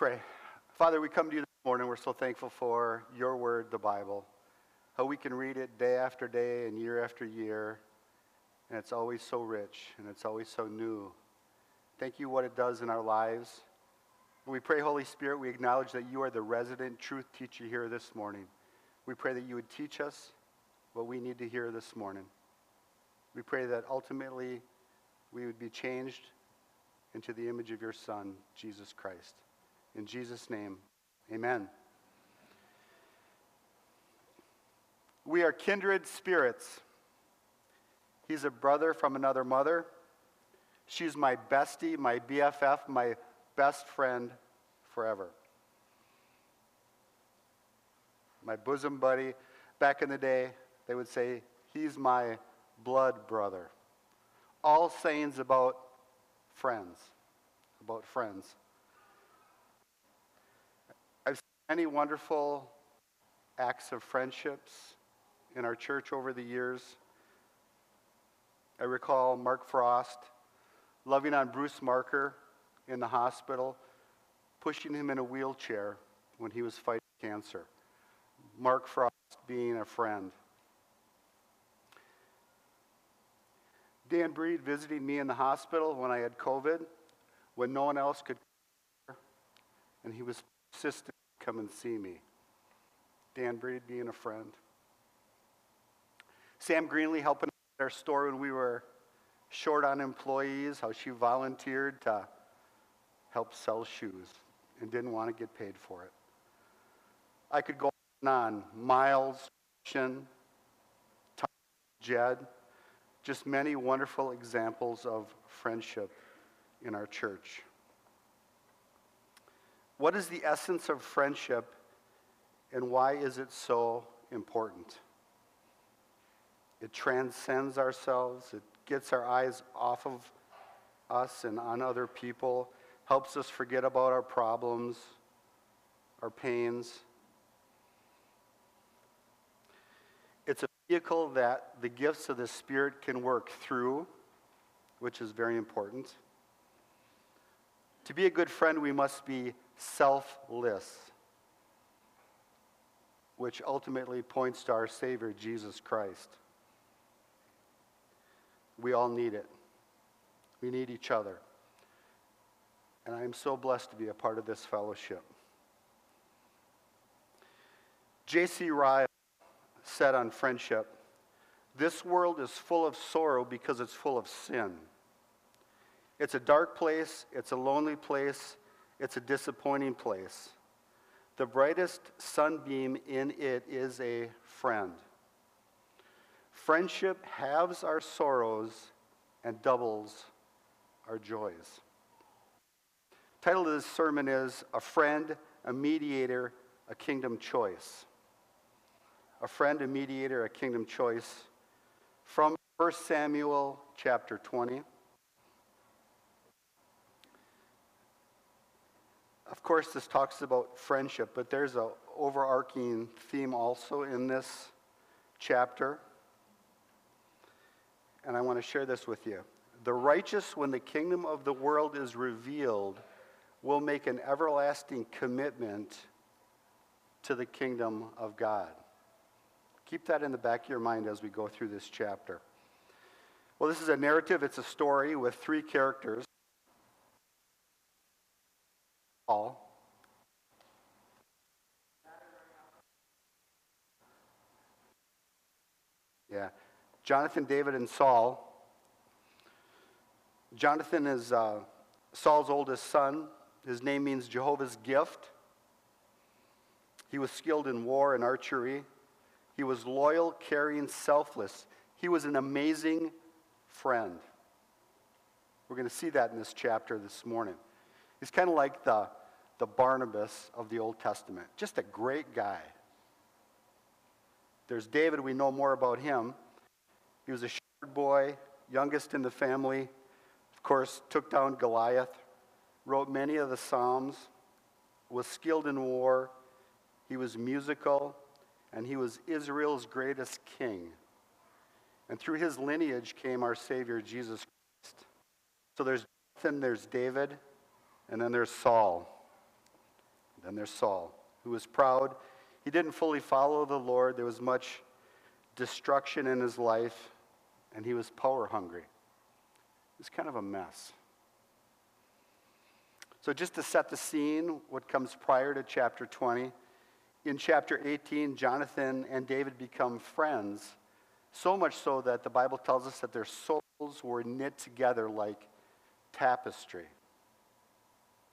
Pray. Father, we come to you this morning. We're so thankful for your word, the Bible, how we can read it day after day and year after year, and it's always so rich, and it's always so new. Thank you what it does in our lives. We pray, Holy Spirit, we acknowledge that you are the resident truth teacher here this morning. We pray that you would teach us what we need to hear this morning. We pray that ultimately we would be changed into the image of your Son, Jesus Christ. In Jesus' name, amen. We are kindred spirits. He's a brother from another mother. She's my bestie, my BFF, my best friend forever. My bosom buddy. Back in the day, they would say, he's my blood brother. All sayings about friends, I've seen many wonderful acts of friendships in our church over the years. I recall Mark Frost loving on Bruce Marker in the hospital, pushing him in a wheelchair when he was fighting cancer. Mark Frost being a friend. Dan Breed visiting me in the hospital when I had COVID, when no one else could care, and he was persistent to come and see me. Dan Breed being a friend. Sam Greenlee helping us at our store when we were short on employees, how she volunteered to help sell shoes and didn't want to get paid for it. I could go on. Miles, Tom, Jed, just many wonderful examples of friendship in our church. What is the essence of friendship and why is it so important? It transcends ourselves, it gets our eyes off of us and on other people, helps us forget about our problems, our pains. It's a vehicle that the gifts of the Spirit can work through, which is very important. To be a good friend, we must be selfless, which ultimately points to our Savior, Jesus Christ. We all need it. We need each other. And I am so blessed to be a part of this fellowship. J.C. Ryle said on friendship, "This world is full of sorrow because it's full of sin. It's a dark place, it's a lonely place, it's a disappointing place. The brightest sunbeam in it is a friend. Friendship halves our sorrows and doubles our joys." The title of this sermon is A Friend, a Mediator, a Kingdom Choice. A friend, a mediator, a kingdom choice, from 1 Samuel chapter 20. Of course, this talks about friendship, but there's an overarching theme also in this chapter. And I want to share this with you. The righteous, when the kingdom of the world is revealed, will make an everlasting commitment to the kingdom of God. Keep that in the back of your mind as we go through this chapter. Well, this is a narrative. It's a story with three characters. Paul. Yeah. Jonathan, David, and Saul. Jonathan is Saul's oldest son. His name means Jehovah's gift. He was skilled in war and archery. He was loyal, caring, selfless. He was an amazing friend. We're going to see that in this chapter this morning. He's kind of like the Barnabas of the Old Testament. Just a great guy. There's David. We know more about him. He was a shepherd boy, youngest in the family. Of course, took down Goliath. Wrote many of the Psalms. Was skilled in war. He was musical. And he was Israel's greatest king. And through his lineage came our Savior, Jesus Christ. So there's Jonathan, there's David, and then there's Saul. Then there's Saul, who was proud. He didn't fully follow the Lord. There was much destruction in his life, and he was power hungry. It was kind of a mess. So just to set the scene, what comes prior to chapter 20, in chapter 18, Jonathan and David become friends, so much so that the Bible tells us that their souls were knit together like tapestry.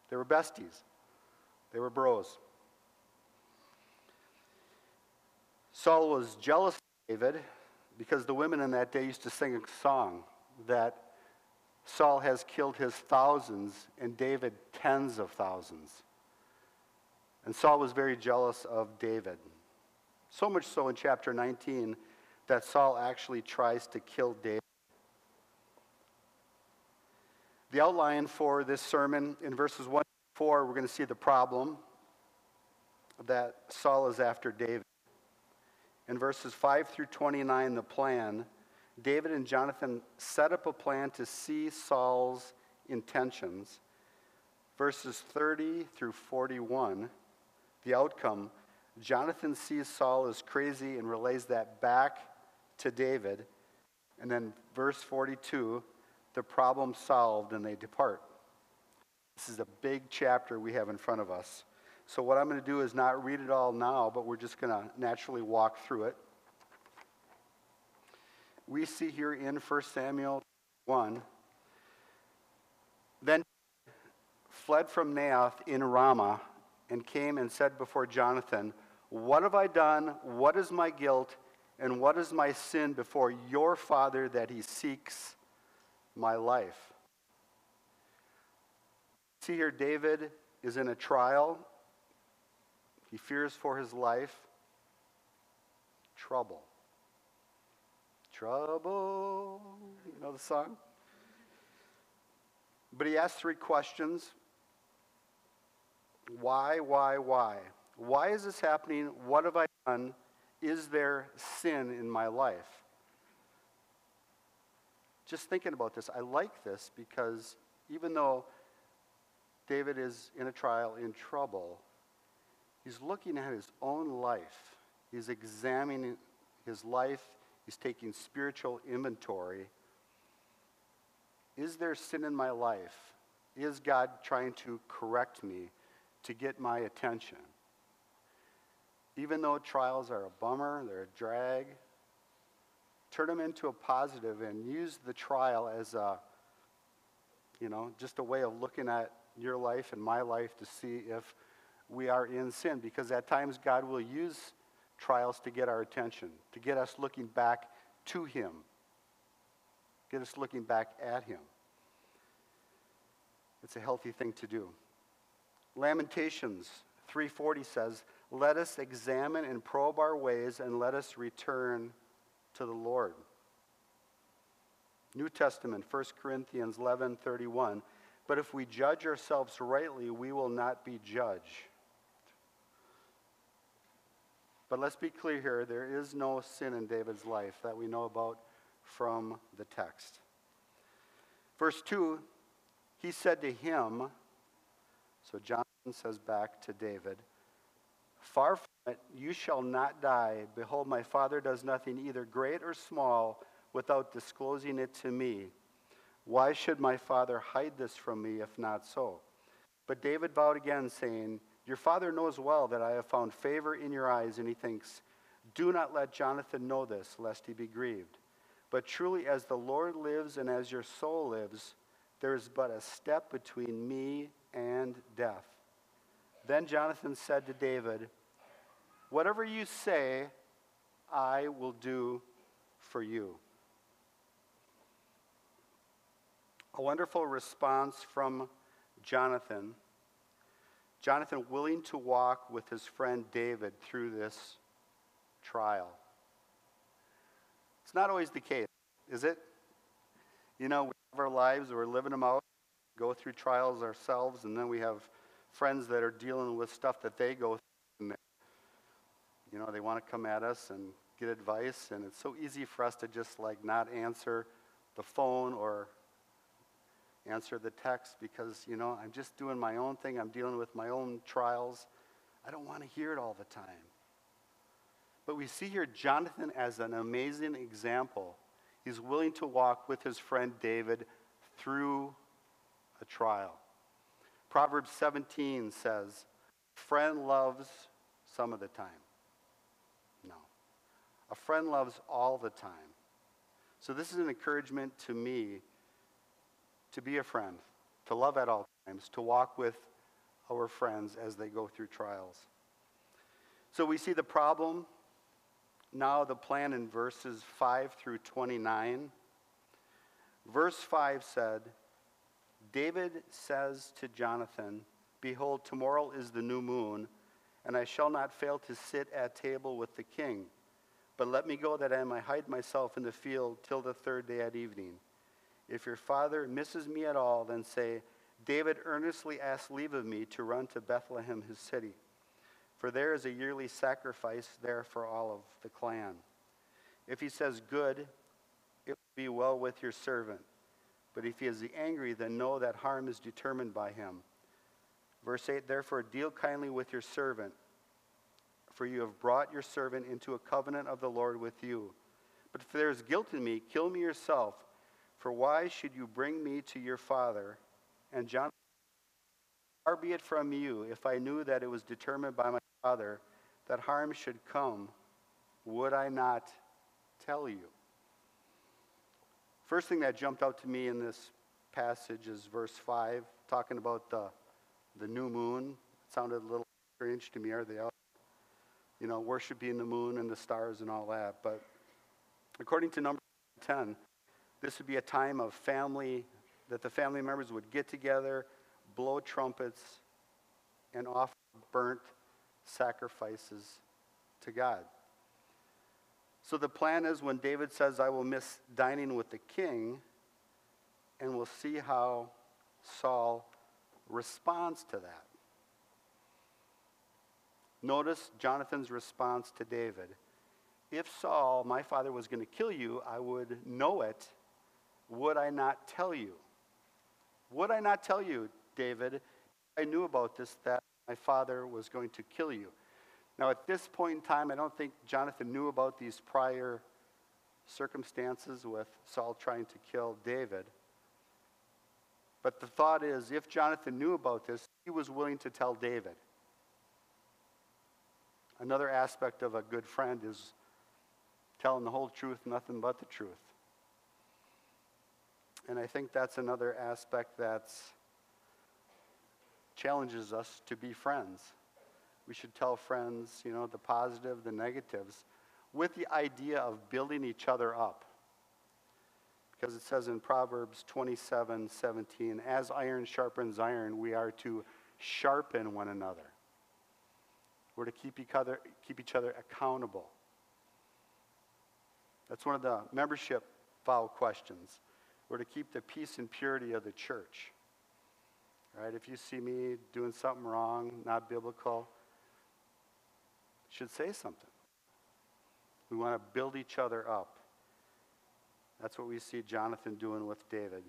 They were besties. They were bros. Saul was jealous of David because the women in that day used to sing a song that Saul has killed his thousands and David tens of thousands. And Saul was very jealous of David. So much so in chapter 19 that Saul actually tries to kill David. The outline for this sermon in verses 1 to 4, we're going to see the problem that Saul is after David. In verses 5 through 29, the plan, David and Jonathan set up a plan to see Saul's intentions. Verses 30 through 41, the outcome, Jonathan sees Saul as crazy and relays that back to David. And then verse 42, the problem solved and they depart. This is a big chapter we have in front of us. So what I'm going to do is not read it all now, but we're just going to naturally walk through it. We see here in 1 Samuel 1, then fled from Naoth in Ramah and came and said before Jonathan, "What have I done? What is my guilt? And what is my sin before your father that he seeks my life?" See here, David is in a trial. He fears for his life. Trouble. Trouble. You know the song? But he asks three questions. Why? Why is this happening? What have I done? Is there sin in my life? Just thinking about this, I like this because even though David is in a trial, in trouble, he's looking at his own life. He's examining his life. He's taking spiritual inventory. Is there sin in my life? Is God trying to correct me to get my attention? Even though trials are a bummer, they're a drag, turn them into a positive and use the trial as a, just a way of looking at your life and my life to see if we are in sin. Because at times God will use trials to get our attention, to get us looking back to Him, get us looking back at Him. It's a healthy thing to do. Lamentations 3:40 says, "Let us examine and probe our ways and let us return to the Lord." New Testament, 1 Corinthians 11:31, "But if we judge ourselves rightly, we will not be judged." But let's be clear here, there is no sin in David's life that we know about from the text. Verse 2, he said to him, so Jonathan says back to David, "Far from it, you shall not die. Behold, my father does nothing either great or small without disclosing it to me. Why should my father hide this from me if not so?" But David vowed again, saying, "Your father knows well that I have found favor in your eyes," and he thinks, "Do not let Jonathan know this, lest he be grieved. But truly as the Lord lives and as your soul lives, there is but a step between me and death." Then Jonathan said to David, "Whatever you say, I will do for you." A wonderful response from Jonathan. Jonathan willing to walk with his friend David through this trial. It's not always the case, is it? We have our lives, we're living them out, go through trials ourselves, and then we have friends that are dealing with stuff that they go through. And they want to come at us and get advice, and it's so easy for us to just not answer the phone or answer the text because, you know, I'm just doing my own thing. I'm dealing with my own trials. I don't want to hear it all the time. But we see here Jonathan as an amazing example. He's willing to walk with his friend David through a trial. Proverbs 17 says, friend loves some of the time. No. A friend loves all the time. So this is an encouragement to me to be a friend, to love at all times, to walk with our friends as they go through trials. So we see the problem. Now the plan in verses 5 through 29. Verse 5 said, David says to Jonathan, behold, tomorrow is the new moon, and I shall not fail to sit at table with the king. But let me go that I may hide myself in the field till the third day at evening. If your father misses me at all, then say, David earnestly asked leave of me to run to Bethlehem, his city. For there is a yearly sacrifice there for all of the clan. If he says good, it will be well with your servant. But if he is angry, then know that harm is determined by him. Verse 8, therefore deal kindly with your servant, for you have brought your servant into a covenant of the Lord with you. But if there is guilt in me, kill me yourself, for why should you bring me to your father? And Jonathan, far be it from you, if I knew that it was determined by my father that harm should come, would I not tell you? First thing that jumped out to me in this passage is verse 5, talking about the new moon. It sounded a little strange to me. Are they out, you know, worshiping the moon and the stars and all that? But according to Numbers 10, this would be a time of family, that the family members would get together, blow trumpets, and offer burnt sacrifices to God. So the plan is when David says, I will miss dining with the king, and we'll see how Saul responds to that. Notice Jonathan's response to David. If Saul, my father, was going to kill you, I would know it. Would I not tell you? Would I not tell you, David, I knew about this, that my father was going to kill you? Now, at this point in time, I don't think Jonathan knew about these prior circumstances with Saul trying to kill David. But the thought is, if Jonathan knew about this, he was willing to tell David. Another aspect of a good friend is telling the whole truth, nothing but the truth. And I think that's another aspect that challenges us to be friends. We should tell friends, you know, the positive, the negatives, with the idea of building each other up. Because it says in Proverbs 27:17, as iron sharpens iron, we are to sharpen one another. We're to keep each other accountable. That's one of the membership vow questions. We're to keep the peace and purity of the church. All right, if you see me doing something wrong, not biblical, you should say something. We want to build each other up. That's what we see Jonathan doing with David.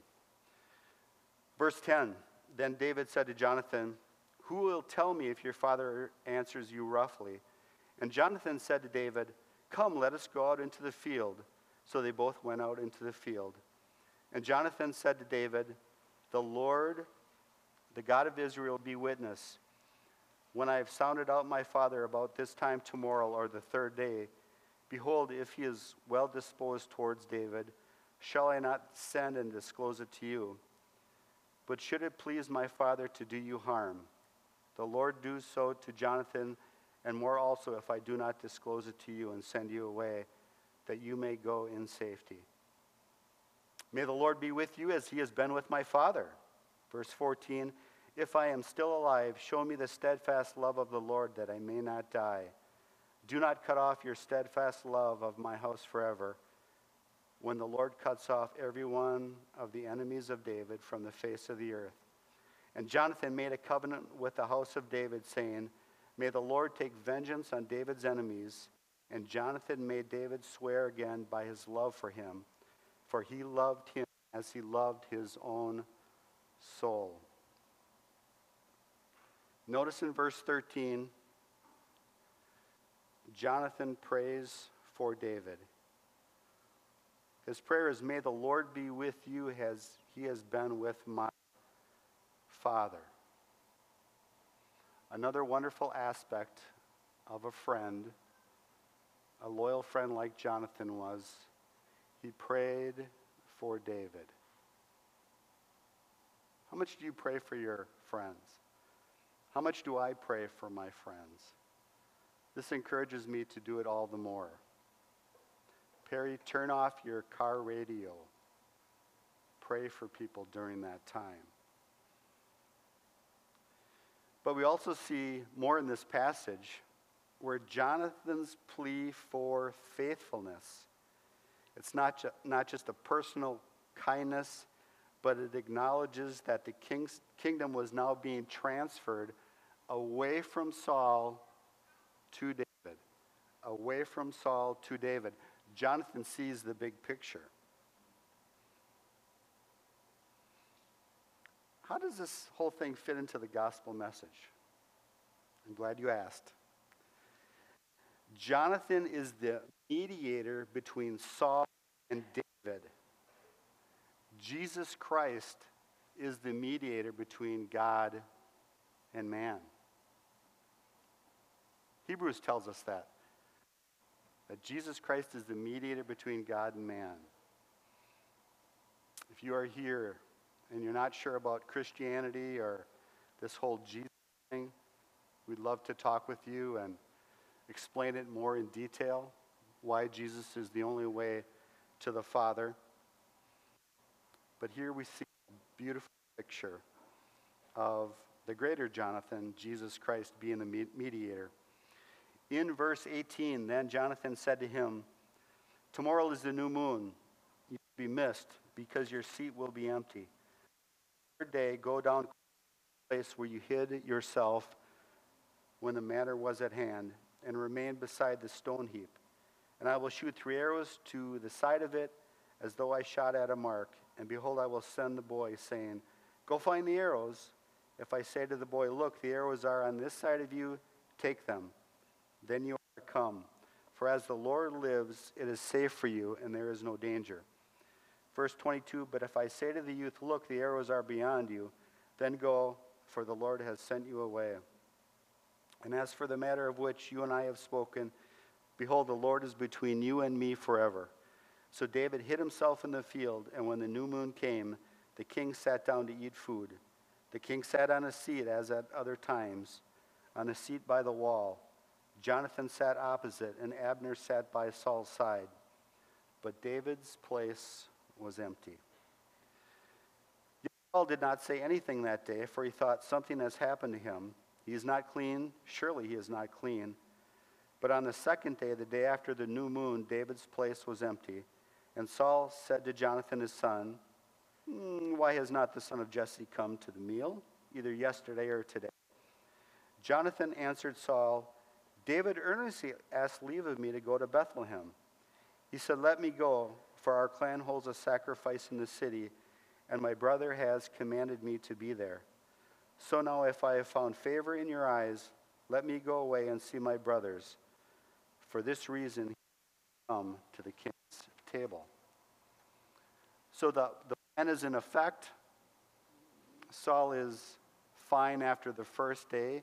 Verse 10, then David said to Jonathan, who will tell me if your father answers you roughly? And Jonathan said to David, come, let us go out into the field. So they both went out into the field. And Jonathan said to David, the Lord, the God of Israel, be witness. When I have sounded out my father about this time tomorrow or the third day, behold, if he is well disposed towards David, shall I not send and disclose it to you? But should it please my father to do you harm, the Lord do so to Jonathan, and more also if I do not disclose it to you and send you away, that you may go in safety. May the Lord be with you as he has been with my father. Verse 14, if I am still alive, show me the steadfast love of the Lord that I may not die. Do not cut off your steadfast love of my house forever, when the Lord cuts off every one of the enemies of David from the face of the earth. And Jonathan made a covenant with the house of David, saying, may the Lord take vengeance on David's enemies. And Jonathan made David swear again by his love for him, for he loved him as he loved his own soul. Notice in verse 13, Jonathan prays for David. His prayer is, may the Lord be with you as he has been with my father. Another wonderful aspect of a friend, a loyal friend like Jonathan was, he prayed for David. How much do you pray for your friends? How much do I pray for my friends? This encourages me to do it all the more. Perry, turn off your car radio. Pray for people during that time. But we also see more in this passage where Jonathan's plea for faithfulness, it's not just a personal kindness, but it acknowledges that the king's kingdom was now being transferred away from Saul to David. Away from Saul to David. Jonathan sees the big picture. How does this whole thing fit into the gospel message? I'm glad you asked. Jonathan is the mediator between Saul and David. Jesus Christ is the mediator between God and man. Hebrews tells us that Jesus Christ is the mediator between God and man. If you are here and you're not sure about Christianity or this whole Jesus thing, we'd love to talk with you and explain it more in detail, why Jesus is the only way to the Father. But here we see a beautiful picture of the greater Jonathan, Jesus Christ, being the mediator. In verse 18, then Jonathan said to him, tomorrow is the new moon. You'll be missed because your seat will be empty. The third day, go down to the place where you hid yourself when the matter was at hand, and remain beside the stone heap. And I will shoot 3 arrows to the side of it, as though I shot at a mark. And behold, I will send the boy, saying, go find the arrows. If I say to the boy, look, the arrows are on this side of you, take them. Then you are come. For as the Lord lives, it is safe for you, and there is no danger. Verse 22, but if I say to the youth, look, the arrows are beyond you, then go, for the Lord has sent you away. And as for the matter of which you and I have spoken, behold, the Lord is between you and me forever. So David hid himself in the field, and when the new moon came, the king sat down to eat food. The king sat on a seat, as at other times, on a seat by the wall. Jonathan sat opposite, and Abner sat by Saul's side. But David's place was empty. Yet Saul did not say anything that day, for he thought, something has happened to him. He is not clean. Surely he is not clean. But on the second day, the day after the new moon, David's place was empty. And Saul said to Jonathan his son, why has not the son of Jesse come to the meal, either yesterday or today? Jonathan answered Saul, David earnestly asked leave of me to go to Bethlehem. He said, let me go, for our clan holds a sacrifice in the city, and my brother has commanded me to be there. So now if I have found favor in your eyes, let me go away and see my brothers. For this reason, he come to the king's table. So the plan is in effect. Saul is fine after the first day.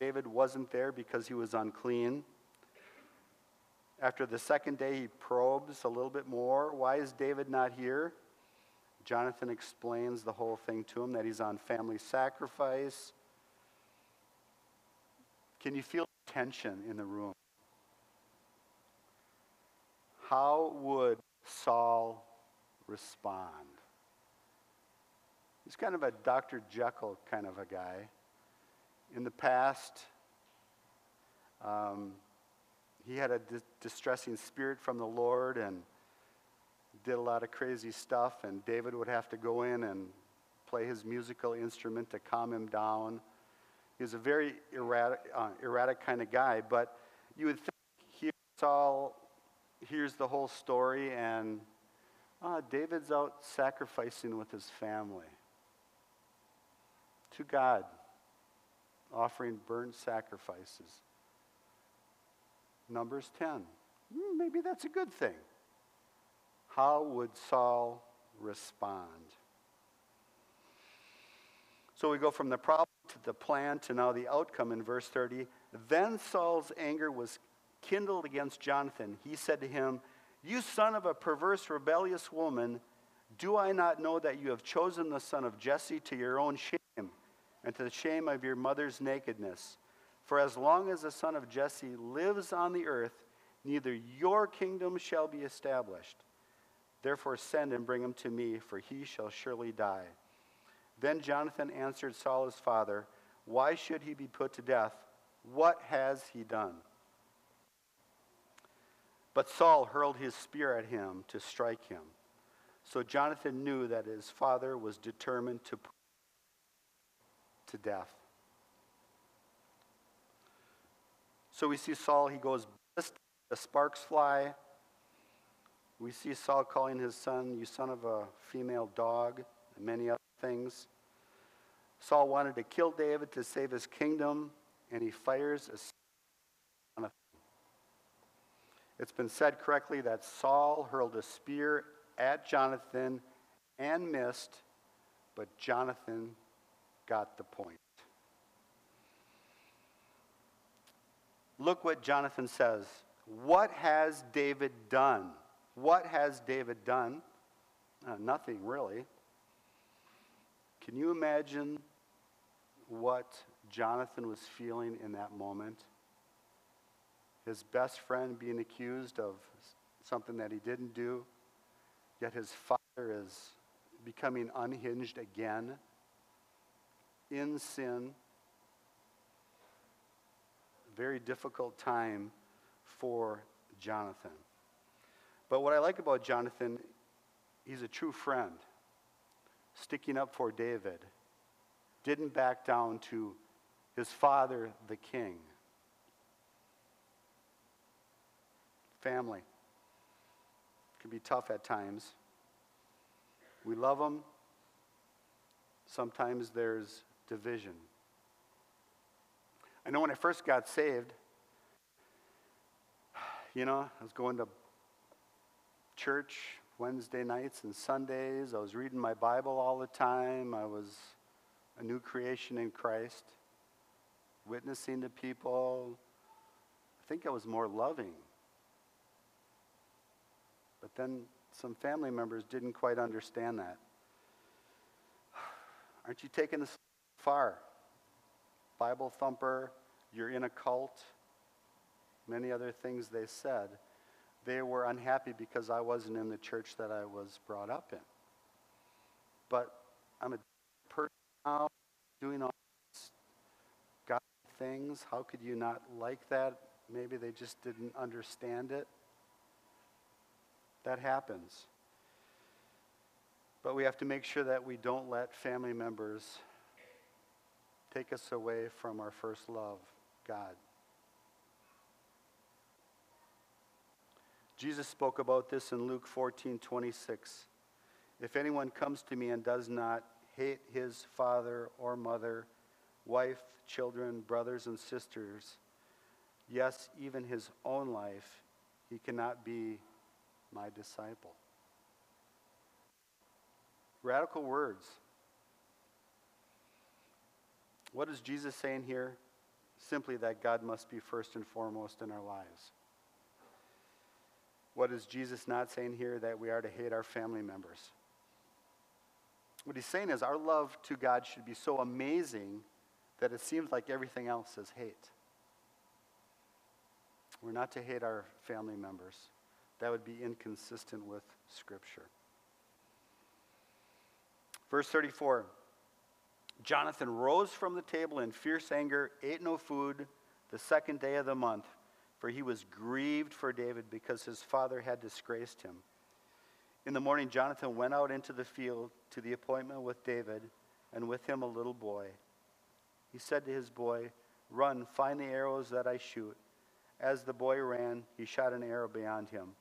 David wasn't there because he was unclean. After the second day, he probes a little bit more. Why is David not here? Jonathan explains the whole thing to him, that he's on family sacrifice. Can you feel tension in the room? How would Saul respond? He's kind of a Dr. Jekyll kind of a guy. In the past, he had a distressing spirit from the Lord and did a lot of crazy stuff, and David would have to go in and play his musical instrument to calm him down. He was a very erratic kind of guy, but you would think here Saul hears the whole story and David's out sacrificing with his family. to God, offering burnt sacrifices. Numbers 10. Maybe that's a good thing. How would Saul respond? So we go from the problem to the plan to now the outcome in verse 30. Then Saul's anger was kindled against Jonathan. He said to him, "You son of a perverse, rebellious woman, do I not know that you have chosen the son of Jesse to your own shame and to the shame of your mother's nakedness? For as long as the son of Jesse lives on the earth, neither your kingdom shall be established. Therefore send and bring him to me, for he shall surely die." Then Jonathan answered Saul his father, "Why should he be put to death? What has he done?" But Saul hurled his spear at him to strike him. So Jonathan knew that his father was determined to put him to death. So we see Saul, he goes, the sparks fly. We see Saul calling his son, "You son of a female dog," and many other things. Saul wanted to kill David to save his kingdom, and he fires a spear on a thing. It's been said correctly that Saul hurled a spear at Jonathan and missed, but Jonathan got the point. Look what Jonathan says. What has David done? What has David done? Nothing, really. Can you imagine what Jonathan was feeling in that moment? His best friend being accused of something that he didn't do, yet his father is becoming unhinged again in sin. Very difficult time for Jonathan. But what I like about Jonathan, he's a true friend, sticking up for David, didn't back down to his father, the king. Family can be tough at times. We love them. Sometimes there's division. I know when I first got saved, I was going to church Wednesday nights and Sundays. I was reading my Bible all the time. I was a new creation in Christ, witnessing to people. I think I was more loving. But then some family members didn't quite understand that. Aren't you taking this far? Bible thumper, you're in a cult. Many other things they said. They were unhappy because I wasn't in the church that I was brought up in. But I'm a person now, doing all these God things. How could you not like that? Maybe they just didn't understand it. That happens. But we have to make sure that we don't let family members take us away from our first love, God. Jesus spoke about this in Luke 14:26. If anyone comes to me and does not hate his father or mother, wife, children, brothers and sisters, yes, even his own life, he cannot be my disciple. Radical words. What is Jesus saying here? Simply that God must be first and foremost in our lives. What is Jesus not saying here? That we are to hate our family members. What he's saying is our love to God should be so amazing that it seems like everything else is hate. We're not to hate our family members. That would be inconsistent with Scripture. Verse 34, Jonathan rose from the table in fierce anger, ate no food the second day of the month. For he was grieved for David because his father had disgraced him. In the morning, Jonathan went out into the field to the appointment with David, and with him a little boy. He said to his boy, "Run, find the arrows that I shoot." As the boy ran, he shot an arrow beyond him.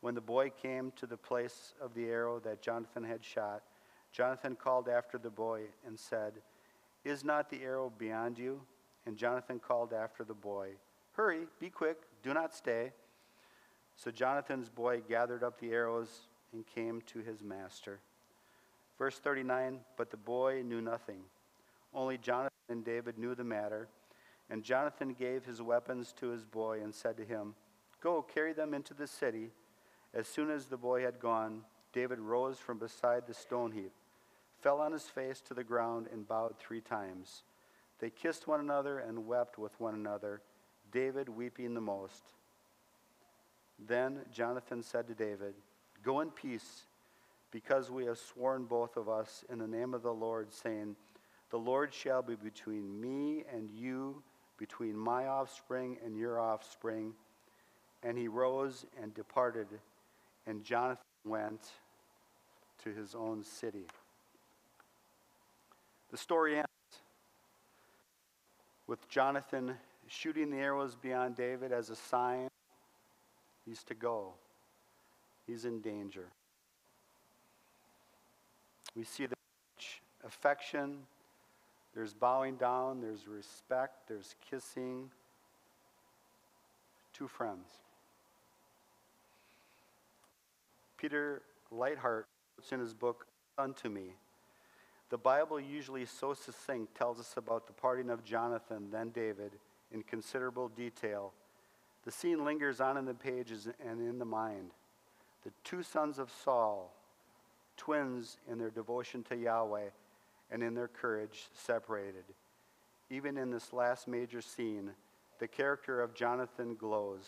When the boy came to the place of the arrow that Jonathan had shot, Jonathan called after the boy and said, Is not the arrow beyond you? And Jonathan called after the boy, Hurry, be quick, do not stay. So Jonathan's boy gathered up the arrows and came to his master. Verse 39, but the boy knew nothing. Only Jonathan and David knew the matter. And Jonathan gave his weapons to his boy and said to him, Go, carry them into the city. As soon as the boy had gone, David rose from beside the stone heap, fell on his face to the ground, and bowed 3 times. They kissed one another and wept with one another, David weeping the most. Then Jonathan said to David, Go in peace, because we have sworn both of us in the name of the Lord, saying, The Lord shall be between me and you, between my offspring and your offspring. And he rose and departed, and Jonathan went to his own city. The story ends with Jonathan shooting the arrows beyond David as a sign he's to go. He's in danger. We see the much affection. There's bowing down. There's respect. There's kissing. 2 friends. Peter Lightheart puts in his book, Unto Me. The Bible usually so succinct tells us about the parting of Jonathan, then David, in considerable detail. The scene lingers on in the pages and in the mind. The 2 sons of Saul, twins in their devotion to Yahweh and in their courage, separated. Even in this last major scene, the character of Jonathan glows.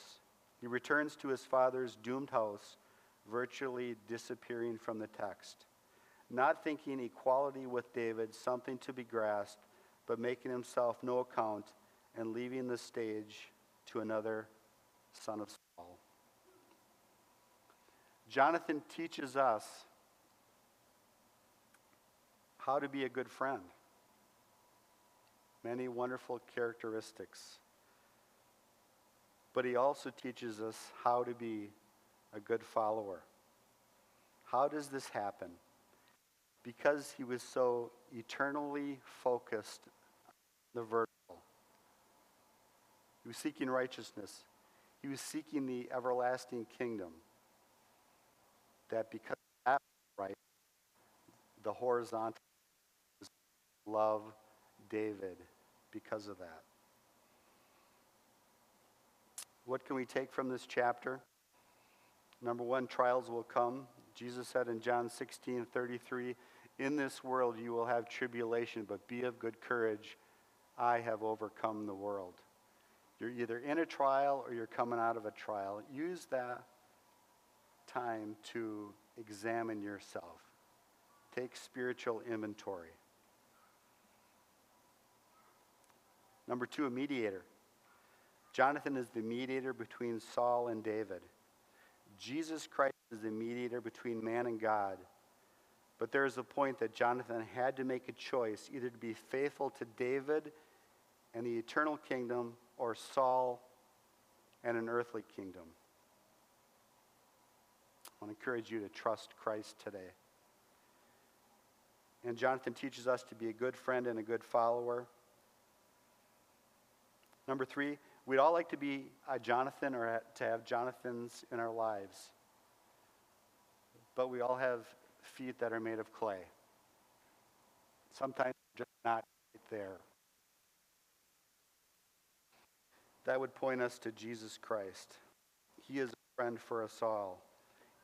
He returns to his father's doomed house, virtually disappearing from the text. Not thinking equality with David something to be grasped, but making himself no account and leaving the stage to another son of Saul. Jonathan teaches us how to be a good friend. Many wonderful characteristics. But he also teaches us how to be a good follower. How does this happen? Because he was so eternally focused on the vertical. He was seeking righteousness. He was seeking the everlasting kingdom. That because that was right, the horizontal was love David because of that. What can we take from this chapter? Number 1, trials will come. Jesus said in John 16:33, In this world you will have tribulation, but be of good courage. I have overcome the world. You're either in a trial or you're coming out of a trial. Use that time to examine yourself. Take spiritual inventory. Number 2, a mediator. Jonathan is the mediator between Saul and David. Jesus Christ is the mediator between man and God. But there is a point that Jonathan had to make a choice, either to be faithful to David and the eternal kingdom, or Saul and an earthly kingdom. I want to encourage you to trust Christ today. And Jonathan teaches us to be a good friend and a good follower. Number 3, we'd all like to be a Jonathan or to have Jonathans in our lives. But we all have feet that are made of clay. Sometimes just not right there. That would point us to Jesus Christ. He is a friend for us all.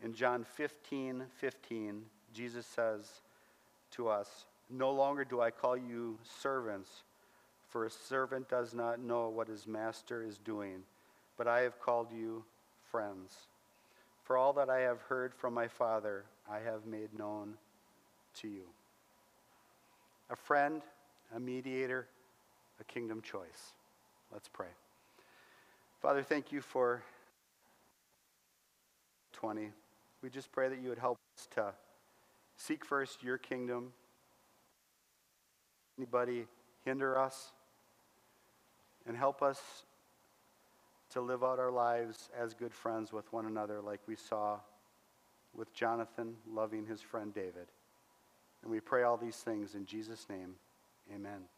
In John 15:15, Jesus says to us, No longer do I call you servants, for a servant does not know what his master is doing, but I have called you friends. For all that I have heard from my Father, I have made known to you. A friend, a mediator, a kingdom choice. Let's pray. Father, thank you for 20. We just pray that you would help us to seek first your kingdom. Anybody hinder us? And help us to live out our lives as good friends with one another, like we saw with Jonathan loving his friend David. And we pray all these things in Jesus' name. Amen.